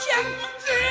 相知。